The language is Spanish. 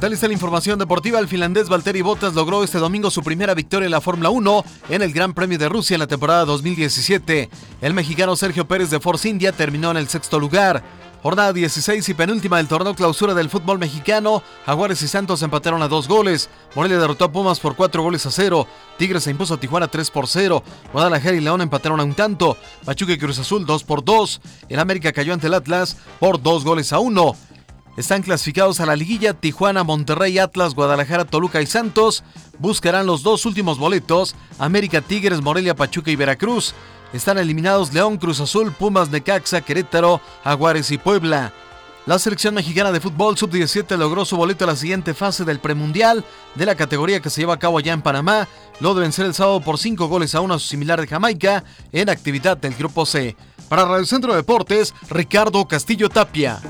tal está la información deportiva? El finlandés Valtteri Bottas logró este domingo su primera victoria en la Fórmula 1 en el Gran Premio de Rusia en la temporada 2017. El mexicano Sergio Pérez de Force India terminó en el sexto lugar. Jornada 16 y penúltima del torneo clausura del fútbol mexicano, Jaguares y Santos empataron a 2 goles, Morelia derrotó a Pumas por 4 goles a 0, Tigres se impuso a Tijuana 3-0, Guadalajara y León empataron a 1, Pachuca y Cruz Azul 2-2, el América cayó ante el Atlas por 2-1. Están clasificados a la liguilla Tijuana, Monterrey, Atlas, Guadalajara, Toluca y Santos. Buscarán los 2 últimos boletos, América, Tigres, Morelia, Pachuca y Veracruz. Están eliminados León, Cruz Azul, Pumas, Necaxa, Querétaro, Jaguares y Puebla. La selección mexicana de fútbol sub-17 logró su boleto a la siguiente fase del premundial de la categoría que se lleva a cabo allá en Panamá, luego de vencer el sábado por 5-1 a su similar de Jamaica en actividad del Grupo C. Para Radio Centro de Deportes, Ricardo Castillo Tapia.